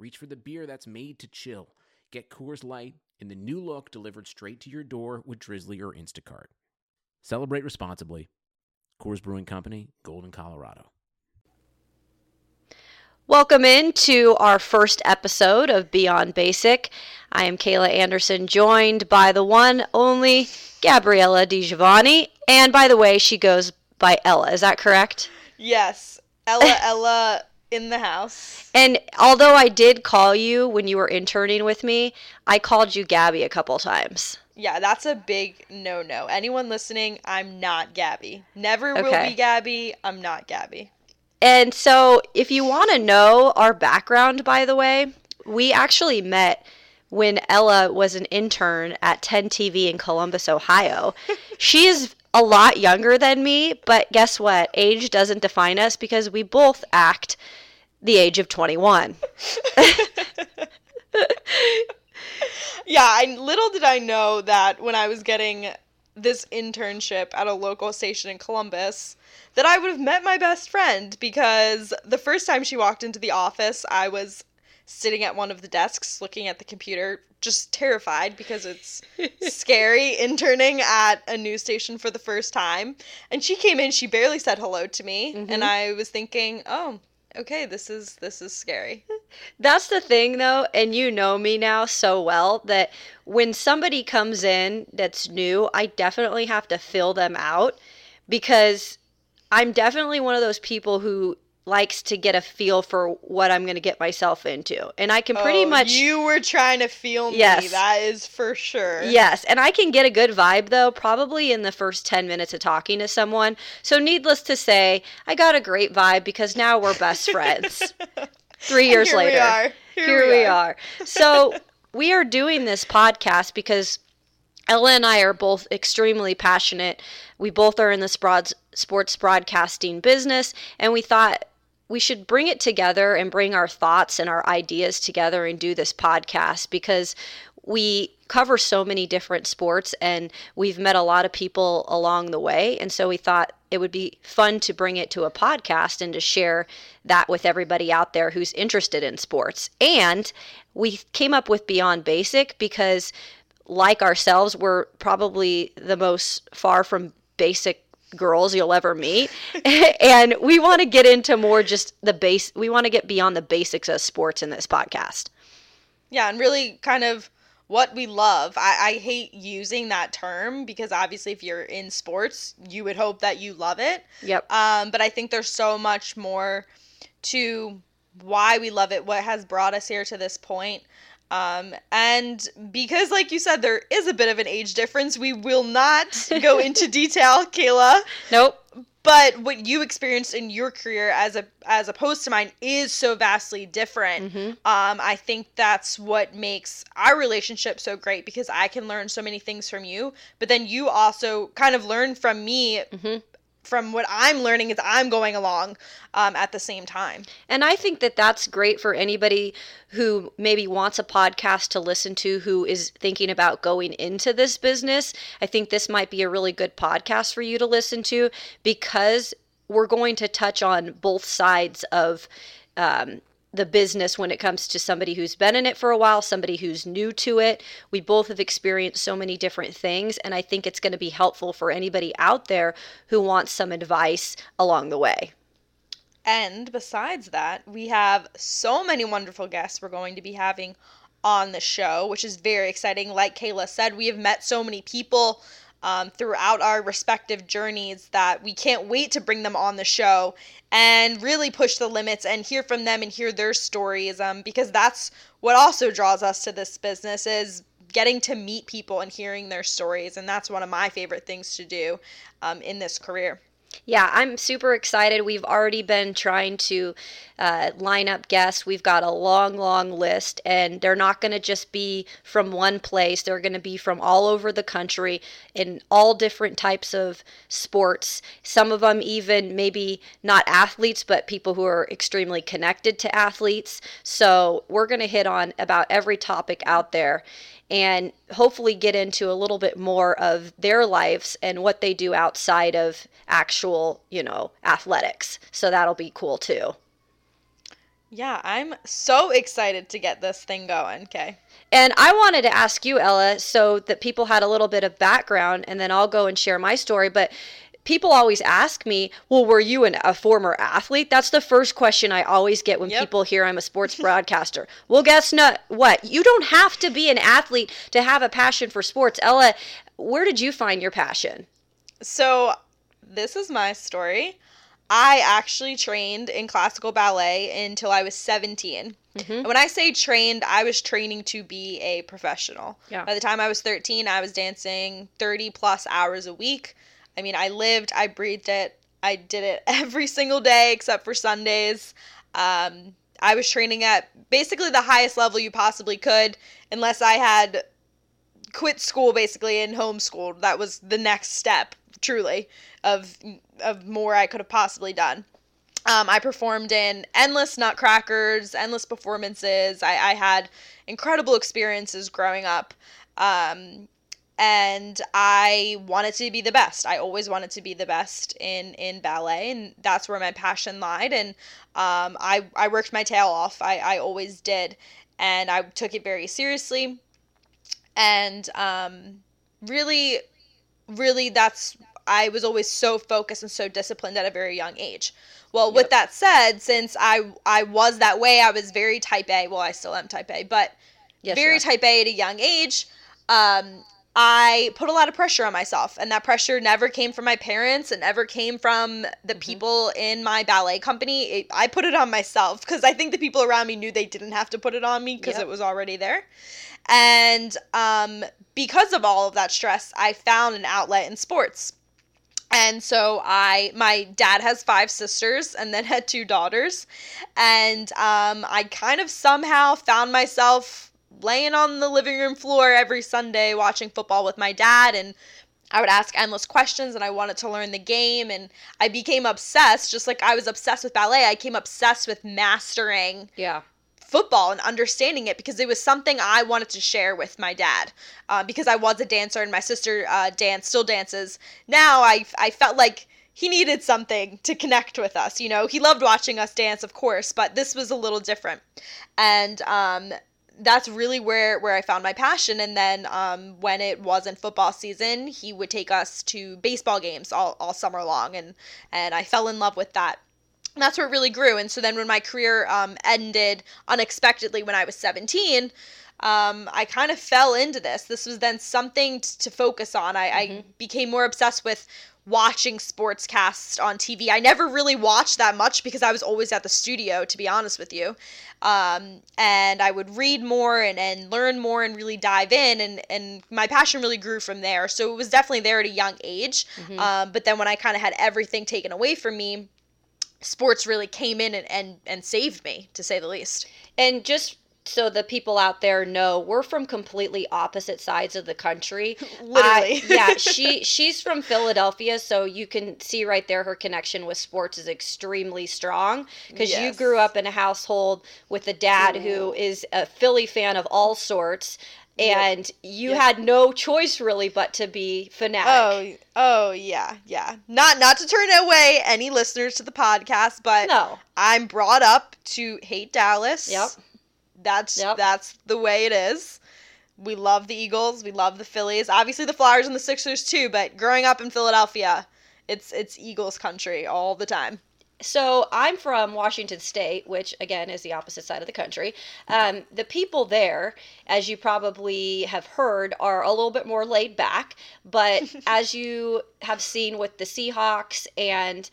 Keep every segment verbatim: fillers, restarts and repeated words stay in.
reach for the beer that's made to chill. Get Coors Light in the new look delivered straight to your door with Drizzly or Instacart. Celebrate responsibly. Coors Brewing Company, Golden, Colorado. Welcome into our first episode of Beyond Basic. I am Kayla Anderson, joined by the one, only, Gabriella DiGiovanni. And by the way, she goes by Ella. Is that correct? Yes. Ella, Ella in the house. And although I did call you when you were interning with me, I called you Gabby a couple times. Yeah, that's a big no-no. Anyone listening, I'm not Gabby. Never okay. will be Gabby. I'm not Gabby. And so if you want to know our background, by the way, we actually met when Ella was an intern at ten T V in Columbus, Ohio. She is a lot younger than me, but guess what? Age doesn't define us because we both act the age of twenty-one. Yeah, I, little did I know that when I was getting this internship at a local station in Columbus that I would have met my best friend, because the first time she walked into the office, I was sitting at one of the desks looking at the computer, just terrified because it's scary interning at a news station for the first time. And she came in, she barely said hello to me, mm-hmm. and I was thinking, oh, okay, this is this is scary. That's the thing, though, and you know me now so well, that when somebody comes in that's new, I definitely have to fill them out, because I'm definitely one of those people who likes to get a feel for what I'm going to get myself into. And I can pretty oh, much... you were trying to feel me. Yes. That is for sure. Yes. And I can get a good vibe, though, probably in the first ten minutes of talking to someone. So needless to say, I got a great vibe because now we're best friends. Three years here later. We are. Here, here we, we are. are. So we are doing this podcast because Ella and I are both extremely passionate. We both are in the broad sports broadcasting business, and we thought we should bring it together and bring our thoughts and our ideas together and do this podcast, because we cover so many different sports and we've met a lot of people along the way. And so we thought it would be fun to bring it to a podcast and to share that with everybody out there who's interested in sports. And we came up with Beyond Basic because, like ourselves, we're probably the most far from basic girls you'll ever meet. And we want to get into more just the base. We want to get beyond the basics of sports in this podcast. Yeah. And really kind of what we love. I, I hate using that term because obviously if you're in sports, you would hope that you love it. Yep. Um, but I think there's so much more to why we love it, what has brought us here to this point. Um, and because, like you said, there is a bit of an age difference, we will not go into detail, Kayla. Nope. But what you experienced in your career as a as opposed to mine is so vastly different. Mm-hmm. Um, I think that's what makes our relationship so great, because I can learn so many things from you, but then you also kind of learn from me. Mm-hmm. From what I'm learning as I'm going along um, at the same time. And I think that that's great for anybody who maybe wants a podcast to listen to, who is thinking about going into this business. I think this might be a really good podcast for you to listen to, because we're going to touch on both sides of um, the business when it comes to somebody who's been in it for a while, somebody who's new to it. We both have experienced so many different things, and I think it's going to be helpful for anybody out there who wants some advice along the way. And besides that, we have so many wonderful guests we're going to be having on the show, which is very exciting. Like Kayla said, we have met so many people Um, throughout our respective journeys that we can't wait to bring them on the show and really push the limits and hear from them and hear their stories, um, because that's what also draws us to this business, is getting to meet people and hearing their stories. And that's one of my favorite things to do um, in this career. Yeah, I'm super excited. We've already been trying to uh, line up guests. We've got a long, long list, and they're not going to just be from one place. They're going to be from all over the country in all different types of sports. Some of them even maybe not athletes, but people who are extremely connected to athletes. So we're going to hit on about every topic out there and hopefully get into a little bit more of their lives and what they do outside of actual, you know, athletics. So that'll be cool too. Yeah, I'm so excited to get this thing going, Kay. And I wanted to ask you, Ella, so that people had a little bit of background, and then I'll go and share my story. But people always ask me, well, were you an, a former athlete? That's the first question I always get when yep. people hear I'm a sports broadcaster. Well, guess not what? You don't have to be an athlete to have a passion for sports. Ella, where did you find your passion? So this is my story. I actually trained in classical ballet until I was seventeen. Mm-hmm. And when I say trained, I was training to be a professional. Yeah. By the time I was thirteen, I was dancing thirty plus hours a week. I mean, I lived, I breathed it, I did it every single day except for Sundays. Um, I was training at basically the highest level you possibly could, unless I had quit school basically and homeschooled. That was the next step, truly, of of more I could have possibly done. Um, I performed in endless nutcrackers, endless performances. I, I had incredible experiences growing up. Um And I wanted to be the best. I always wanted to be the best in, in ballet, and that's where my passion lied. And um, I, I worked my tail off. I, I always did. And I took it very seriously. And um, really, really that's – I was always so focused and so disciplined at a very young age. Well, yep. With that said, since I, I was that way, I was very type A. Well, I still am type A, but yes, very type A at a young age. Um I put a lot of pressure on myself, and that pressure never came from my parents and never came from the mm-hmm. people in my ballet company. It, I put it on myself because I think the people around me knew they didn't have to put it on me because yep. it was already there. And um, because of all of that stress, I found an outlet in sports. And so I, my dad has five sisters and then had two daughters. And um, I kind of somehow found myself laying on the living room floor every Sunday watching football with my dad, and I would ask endless questions, and I wanted to learn the game, and I became obsessed. Just like I was obsessed with ballet, I became obsessed with mastering yeah. football and understanding it, because it was something I wanted to share with my dad, uh, because I was a dancer, and my sister uh, danced, still dances. Now I, I felt like he needed something to connect with us. You know, he loved watching us dance, of course, but this was a little different. And um that's really where, where I found my passion. And then um, when it wasn't football season, he would take us to baseball games all, all summer long. And, and I fell in love with that. And that's where it really grew. And so then when my career um, ended unexpectedly when I was seventeen, um, I kind of fell into this. This was then something t- to focus on. I, mm-hmm. I became more obsessed with watching sportscasts on T V. I never really watched that much because I was always at the studio, to be honest with you. Um, and I would read more and, and learn more and really dive in. And, and my passion really grew from there. So it was definitely there at a young age. Mm-hmm. Um, but then when I kind of had everything taken away from me, sports really came in and, and, and saved me, to say the least. And just so the people out there know, we're from completely opposite sides of the country. Literally. I, yeah, she she's from Philadelphia, so you can see right there her connection with sports is extremely strong, because yes. you grew up in a household with a dad Ooh. Who is a Philly fan of all sorts, and yep. you yep. had no choice really but to be fanatic. Oh, oh yeah, yeah. Not not to turn away any listeners to the podcast, but no. I'm brought up to hate Dallas. Yep. That's yep. that's the way it is. We love the Eagles. We love the Phillies. Obviously, the Flyers and the Sixers too. But growing up in Philadelphia, it's it's Eagles country all the time. So I'm from Washington State, which again is the opposite side of the country. Um, the people there, as you probably have heard, are a little bit more laid back. But as you have seen with the Seahawks and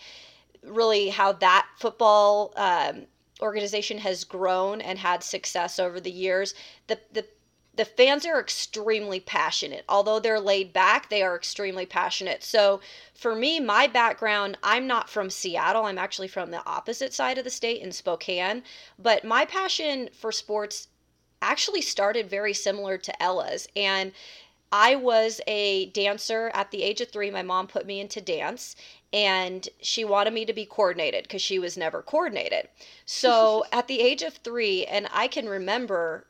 really how that football um, organization has grown and had success over the years, the the the fans are extremely passionate. Although they're laid back, they are extremely passionate. So for me, my background, I'm not from Seattle. I'm actually from the opposite side of the state in Spokane. But my passion for sports actually started very similar to Ella's. And I was a dancer at the age of three. My mom put me into dance, and she wanted me to be coordinated because she was never coordinated. So at the age of three, and I can remember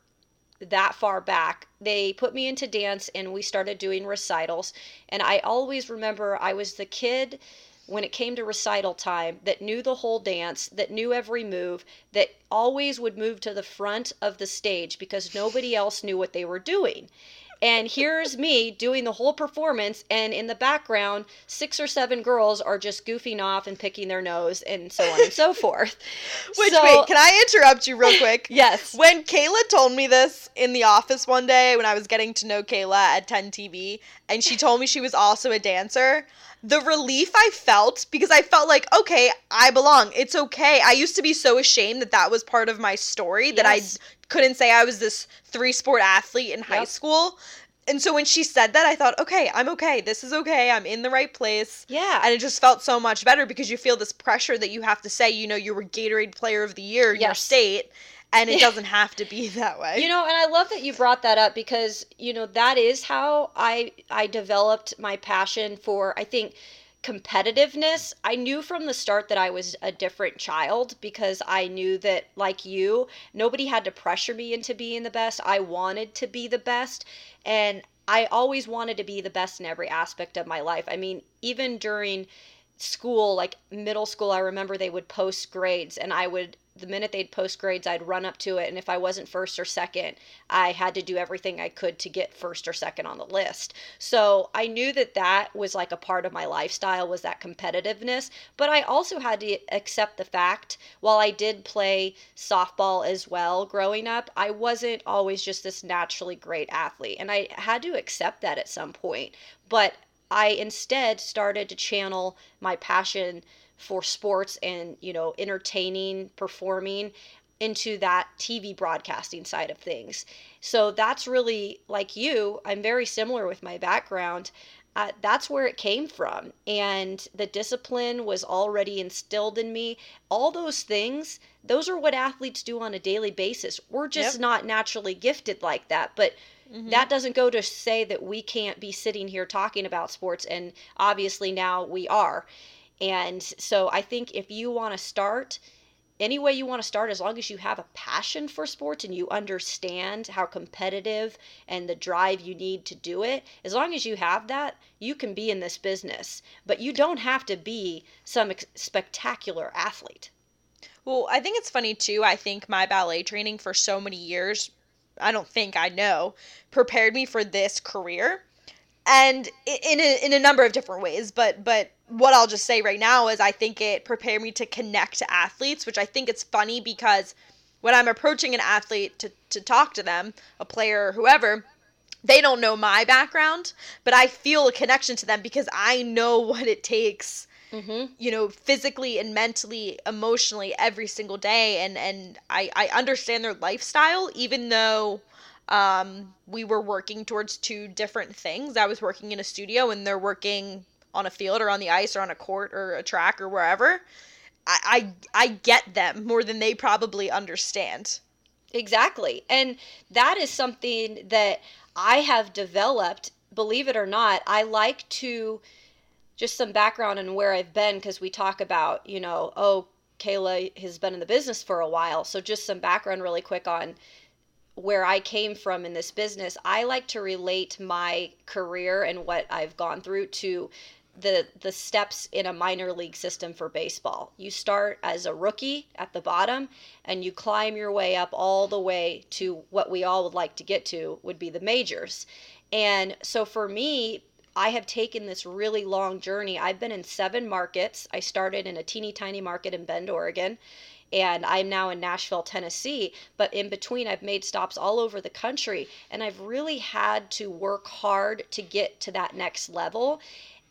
that far back, they put me into dance and we started doing recitals. And I always remember I was the kid when it came to recital time that knew the whole dance, that knew every move, that always would move to the front of the stage because nobody else knew what they were doing. And here's me doing the whole performance, and in the background, six or seven girls are just goofing off and picking their nose and so on and so forth. Which, so, wait, can I interrupt you real quick? Yes. When Kayla told me this in the office one day when I was getting to know Kayla at ten T V, and she told me she was also a dancer, the relief I felt, because I felt like, okay, I belong. It's okay. I used to be so ashamed that that was part of my story, yes, that I couldn't say I was this three-sport athlete in, yep, high school. And so when she said that, I thought, okay, I'm okay. This is okay. I'm in the right place. Yeah. And it just felt so much better because you feel this pressure that you have to say, you know, you were Gatorade Player of the Year in, yes, your state. And it doesn't have to be that way. You know, and I love that you brought that up because, you know, that is how I I developed my passion for, I think, competitiveness. I knew from the start that I was a different child because I knew that, like you, nobody had to pressure me into being the best. I wanted to be the best. And I always wanted to be the best in every aspect of my life. I mean, even during school, like middle school, I remember they would post grades and I would, the minute they'd post grades, I'd run up to it. And if I wasn't first or second, I had to do everything I could to get first or second on the list. So I knew that that was like a part of my lifestyle, was that competitiveness. But I also had to accept the fact, while I did play softball as well growing up, I wasn't always just this naturally great athlete. And I had to accept that at some point. But I instead started to channel my passion for sports and, you know, entertaining, performing into that T V broadcasting side of things. So that's really, like you, I'm very similar with my background. Uh, that's where it came from. And the discipline was already instilled in me. All those things, those are what athletes do on a daily basis. We're just, yep, not naturally gifted like that. But mm-hmm. That doesn't go to say that we can't be sitting here talking about sports, and obviously now we are. And so I think if you want to start any way you want to start, as long as you have a passion for sports and you understand how competitive and the drive you need to do it, as long as you have that, you can be in this business. But you don't have to be some spectacular athlete. Well, I think it's funny too. I think my ballet training for so many years, I don't think I know, prepared me for this career. And in a, in a number of different ways, but but what I'll just say right now is I think it prepared me to connect to athletes, which I think it's funny because when I'm approaching an athlete to, to talk to them, a player or whoever, they don't know my background, but I feel a connection to them because I know what it takes, mm-hmm. you know, physically and mentally, emotionally every single day. And, and I, I understand their lifestyle, even though Um, we were working towards two different things. I was working in a studio and they're working on a field or on the ice or on a court or a track or wherever. I, I, I get them more than they probably understand. Exactly. And that is something that I have developed, believe it or not. I like to, just some background on where I've been, because we talk about, you know, oh, Kayla has been in the business for a while. So just some background really quick on where I came from in this business. I like to relate my career and what I've gone through to the the steps in a minor league system for baseball. You start as a rookie at the bottom and you climb your way up all the way to what we all would like to get to would be the majors. And so for me, I have taken this really long journey. I've been in seven markets. I started in a teeny tiny market in Bend, Oregon. And I'm now in Nashville, Tennessee, but in between I've made stops all over the country, and I've really had to work hard to get to that next level.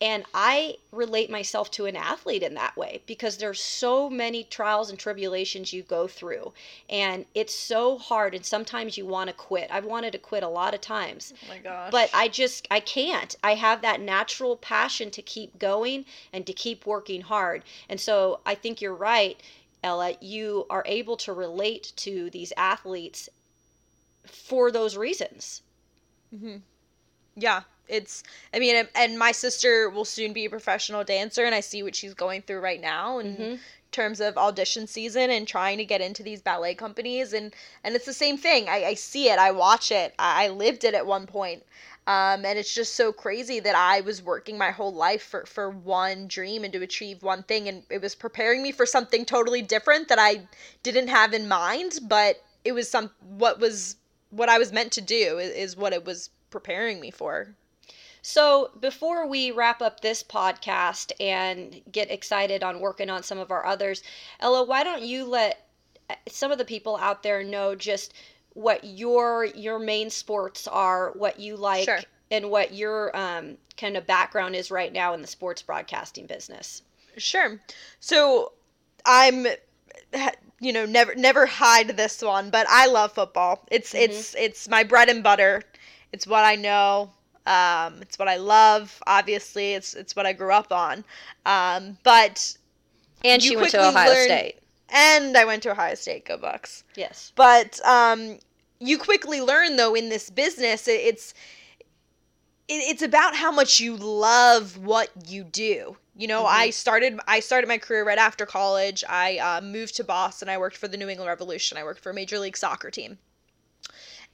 And I relate myself to an athlete in that way, because there's so many trials and tribulations you go through, and it's so hard, and sometimes you want to quit. I've wanted to quit a lot of times. Oh my gosh. But I just, I can't. I have that natural passion to keep going and to keep working hard. And so I think you're right, Ella, you are able to relate to these athletes for those reasons. Mm-hmm. Yeah. It's, I mean, and my sister will soon be a professional dancer, and I see what she's going through right now in mm-hmm. terms of audition season and trying to get into these ballet companies. And, and it's the same thing. I, I see it. I watch it. I lived it at one point. Um, and it's just so crazy that I was working my whole life for, for one dream and to achieve one thing. And it was preparing me for something totally different that I didn't have in mind, but it was some, what was, what I was meant to do is, is what it was preparing me for. So before we wrap up this podcast and get excited on working on some of our others, Ella, why don't you let some of the people out there know just what your your main sports are, what you like, sure. and what your um, kind of background is right now in the sports broadcasting business. Sure. So I'm, you know, never never hide this one, but I love football. It's mm-hmm. it's it's my bread and butter. It's what I know. Um, it's what I love, obviously. It's it's what I grew up on. Um, but and she went to Ohio learn, State. And I went to Ohio State. Go Bucks. Yes. But um, you quickly learn, though, in this business, it, it's it, it's about how much you love what you do. You know, mm-hmm. I started I started my career right after college. I uh, moved to Boston. I worked for the New England Revolution. I worked for a Major League Soccer team.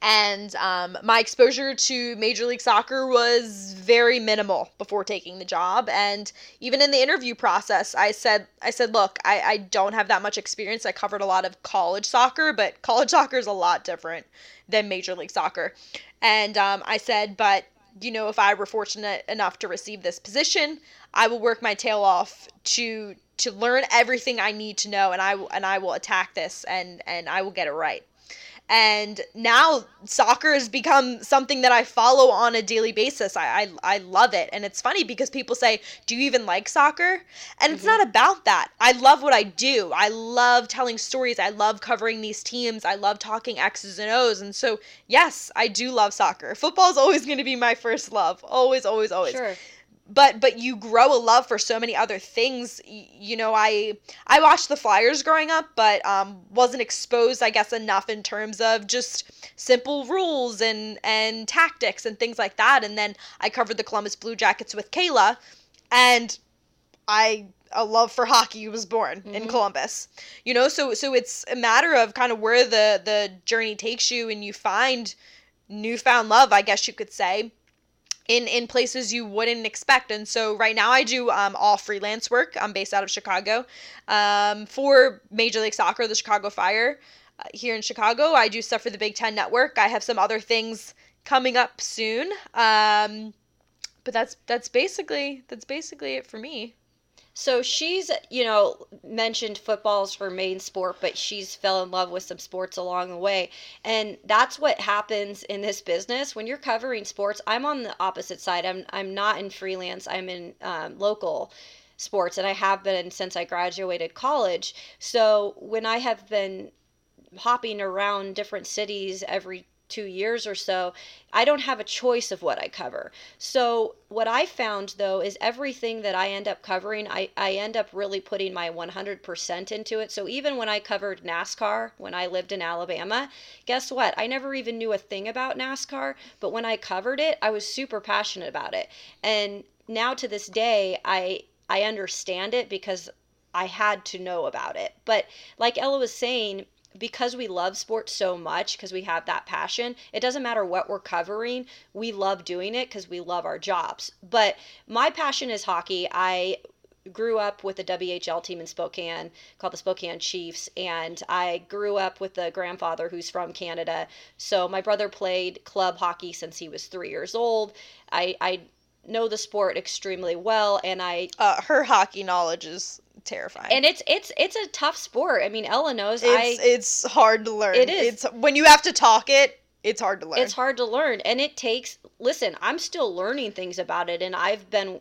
And um, my exposure to Major League Soccer was very minimal before taking the job. And even in the interview process, I said, I said, look, I, I don't have that much experience. I covered a lot of college soccer, but college soccer is a lot different than Major League Soccer. And um, I said, but, you know, if I were fortunate enough to receive this position, I will work my tail off to to learn everything I need to know. And I will, and I will attack this and, and I will get it right. And now soccer has become something that I follow on a daily basis. I, I, I love it. And it's funny because people say, do you even like soccer? And mm-hmm. it's not about that. I love what I do. I love telling stories. I love covering these teams. I love talking X's and O's. And so, yes, I do love soccer. Football is always going to be my first love. Always, always, always. Sure. But but you grow a love for so many other things. You know, I I watched the Flyers growing up, but um, wasn't exposed, I guess, enough in terms of just simple rules and, and tactics and things like that. And then I covered the Columbus Blue Jackets with Kayla, and I a love for hockey was born mm-hmm. in Columbus. You know, so so it's a matter of kind of where the, the journey takes you, and you find newfound love, I guess you could say, in in places you wouldn't expect. And so right now I do um, all freelance work. I'm based out of Chicago. Um, for Major League Soccer, the Chicago Fire, uh, here in Chicago, I do stuff for the Big Ten Network. I have some other things coming up soon. Um, but that's that's basically that's basically it for me. So she's, you know, mentioned football's her main sport, but she's fell in love with some sports along the way. And that's what happens in this business. When you're covering sports, I'm on the opposite side. I'm I'm not in freelance. I'm in um, local sports, and I have been since I graduated college. So when I have been hopping around different cities every two years or so, I don't have a choice of what I cover. So what I found, though, is everything that I end up covering, I, I end up really putting my one hundred percent into it. So even when I covered NASCAR, when I lived in Alabama, guess what? I never even knew a thing about NASCAR, but when I covered it, I was super passionate about it. And now to this day, I, I understand it because I had to know about it. But like Ella was saying, because we love sports so much, because we have that passion, it doesn't matter what we're covering. We love doing it because we love our jobs. But my passion is hockey. I grew up with a W H L team in Spokane called the Spokane Chiefs, and I grew up with a grandfather who's from Canada. So my brother played club hockey since he was three years old. I, I know the sport extremely well, and I... Uh, her hockey knowledge is... terrifying. And it's it's it's a tough sport. I mean, Ella knows. It's, I, it's hard to learn. It is. It's, when you have to talk it, it's hard to learn. It's hard to learn. And it takes, listen, I'm still learning things about it. And I've been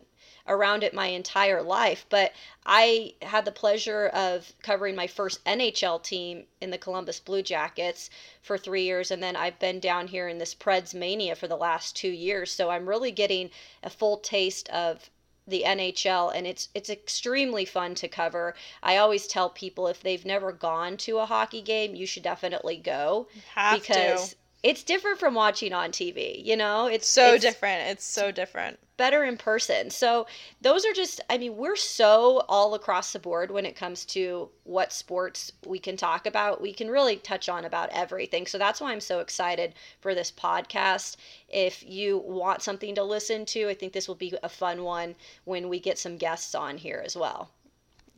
around it my entire life. But I had the pleasure of covering my first N H L team in the Columbus Blue Jackets for three years. And then I've been down here in this Preds mania for the last two years. So I'm really getting a full taste of the N H L, and it's it's extremely fun to cover. I always tell people if they've never gone to a hockey game, you should definitely go. You have because to. It's different from watching on T V, you know? It's so it's, different. It's so different. Better in person. So those are just, I mean, we're so all across the board when it comes to what sports we can talk about. We can really touch on about everything. So that's why I'm so excited for this podcast. If you want something to listen to, I think this will be a fun one when we get some guests on here as well.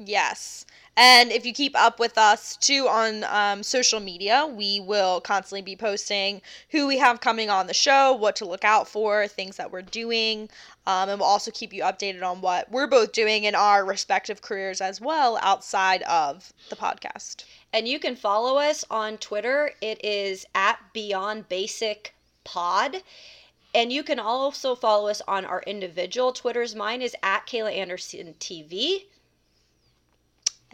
Yes. And if you keep up with us too on um, social media, we will constantly be posting who we have coming on the show, what to look out for, things that we're doing. Um, and we'll also keep you updated on what we're both doing in our respective careers as well outside of the podcast. And you can follow us on Twitter. It is at Beyond Basic Pod. And you can also follow us on our individual Twitters. Mine is at Kayla Anderson T V.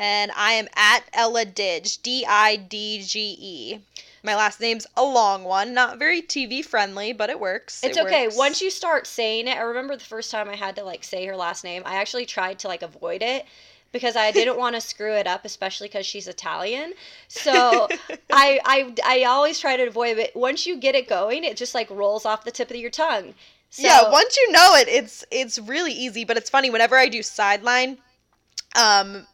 And I am at Ella Dig, D I D G E. My last name's a long one. Not very T V friendly, but it works. It's it okay. Works. Once you start saying it, I remember the first time I had to like say her last name, I actually tried to like avoid it because I didn't want to screw it up, especially because she's Italian. So I, I, I always try to avoid it. But once you get it going, it just like rolls off the tip of your tongue. So, yeah, once you know it, it's, it's really easy. But it's funny, whenever I do sideline, um...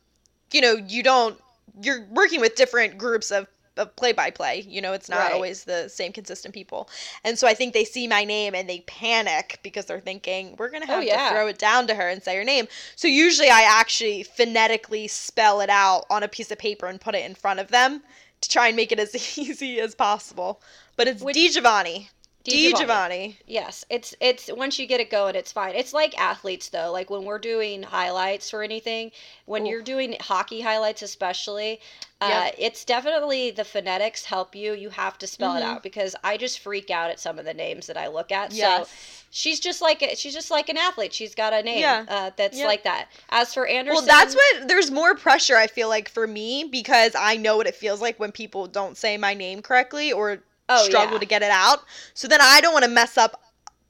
you know, you don't, you're working with different groups of, of play-by-play, you know, it's not right. always the same consistent people. And so I think they see my name and they panic because they're thinking, we're going to have oh, yeah. to throw it down to her and say her name. So usually I actually phonetically spell it out on a piece of paper and put it in front of them to try and make it as easy as possible. But it's Which- DiGiovanni. DiGiovanni. DiGiovanni. Yes. It's, it's, once you get it going, it's fine. It's like athletes though. Like when we're doing highlights or anything, when Ooh. You're doing hockey highlights, especially, uh, yep. it's definitely the phonetics help you. You have to spell mm-hmm. it out because I just freak out at some of the names that I look at. Yes. So she's just like, a, she's just like an athlete. She's got a name yeah. uh, that's yep. like that. As for Anderson. Well, that's what, there's more pressure I feel like for me because I know what it feels like when people don't say my name correctly or Oh, struggle yeah. to get it out. So then I don't want to mess up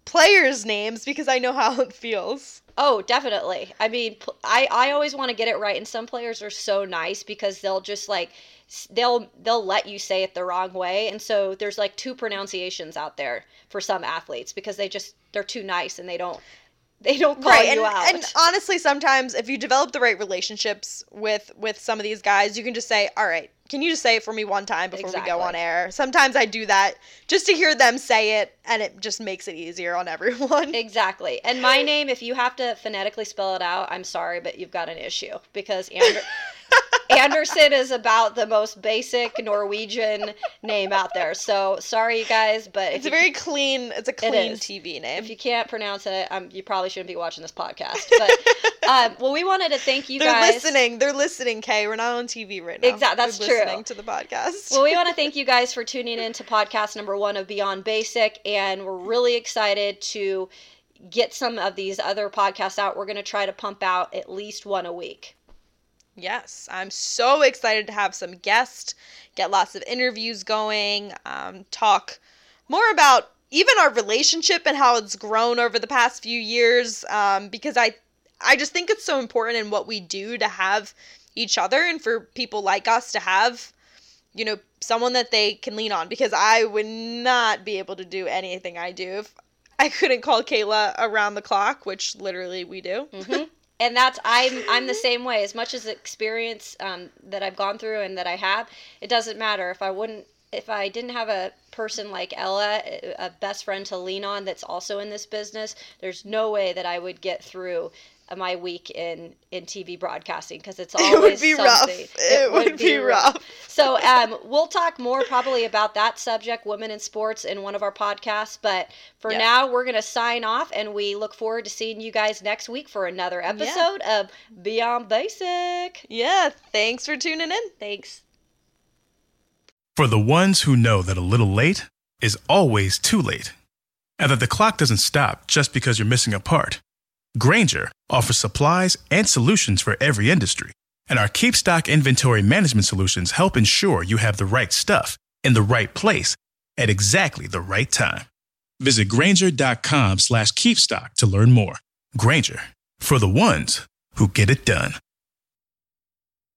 players' names because I know how it feels. Oh, definitely. I mean, I, I always want to get it right. And some players are so nice because they'll just like, they'll, they'll let you say it the wrong way. And so there's like two pronunciations out there for some athletes because they just, they're too nice and they don't, they don't call right. you and, out. And honestly, sometimes if you develop the right relationships with, with some of these guys, you can just say, all right, can you just say it for me one time before exactly. we go on air? Sometimes I do that just to hear them say it, and it just makes it easier on everyone. Exactly. And my name, if you have to phonetically spell it out, I'm sorry, but you've got an issue because Ander- Anderson is about the most basic Norwegian name out there. So sorry, you guys, but it's a very can- clean. It's a clean it T V name. If you can't pronounce it, um, you probably shouldn't be watching this podcast. But um, well, we wanted to thank you They're guys. They're listening. They're listening. Kay, we're not on T V right now. Exactly. That's They're true. Listening to the podcast. Well, we want to thank you guys for tuning in to podcast number one of Beyond Basic, and we're really excited to get some of these other podcasts out. We're going to try to pump out at least one a week. Yes, I'm so excited to have some guests, get lots of interviews going, um, talk more about even our relationship and how it's grown over the past few years, um, because I, I just think it's so important in what we do to have each other and for people like us to have, you know, someone that they can lean on, because I would not be able to do anything I do if I couldn't call Kayla around the clock, which literally we do. Mm-hmm. And that's, I'm, I'm the same way. As much as the experience um, that I've gone through and that I have, it doesn't matter if I wouldn't, if I didn't have a person like Ella, a best friend to lean on that's also in this business, there's no way that I would get through my week in, in T V broadcasting because it's always it would be something. Rough. It, it would, would be, be rough. rough. So um, we'll talk more probably about that subject, women in sports, in one of our podcasts. But for yep. now, we're going to sign off, and we look forward to seeing you guys next week for another episode yeah. of Beyond Basic. Yeah, thanks for tuning in. Thanks. For the ones who know that a little late is always too late, and that the clock doesn't stop just because you're missing a part. Grainger offers supplies and solutions for every industry, and our KeepStock inventory management solutions help ensure you have the right stuff in the right place at exactly the right time. Visit Grainger dot com slash KeepStock to learn more. Grainger, for the ones who get it done.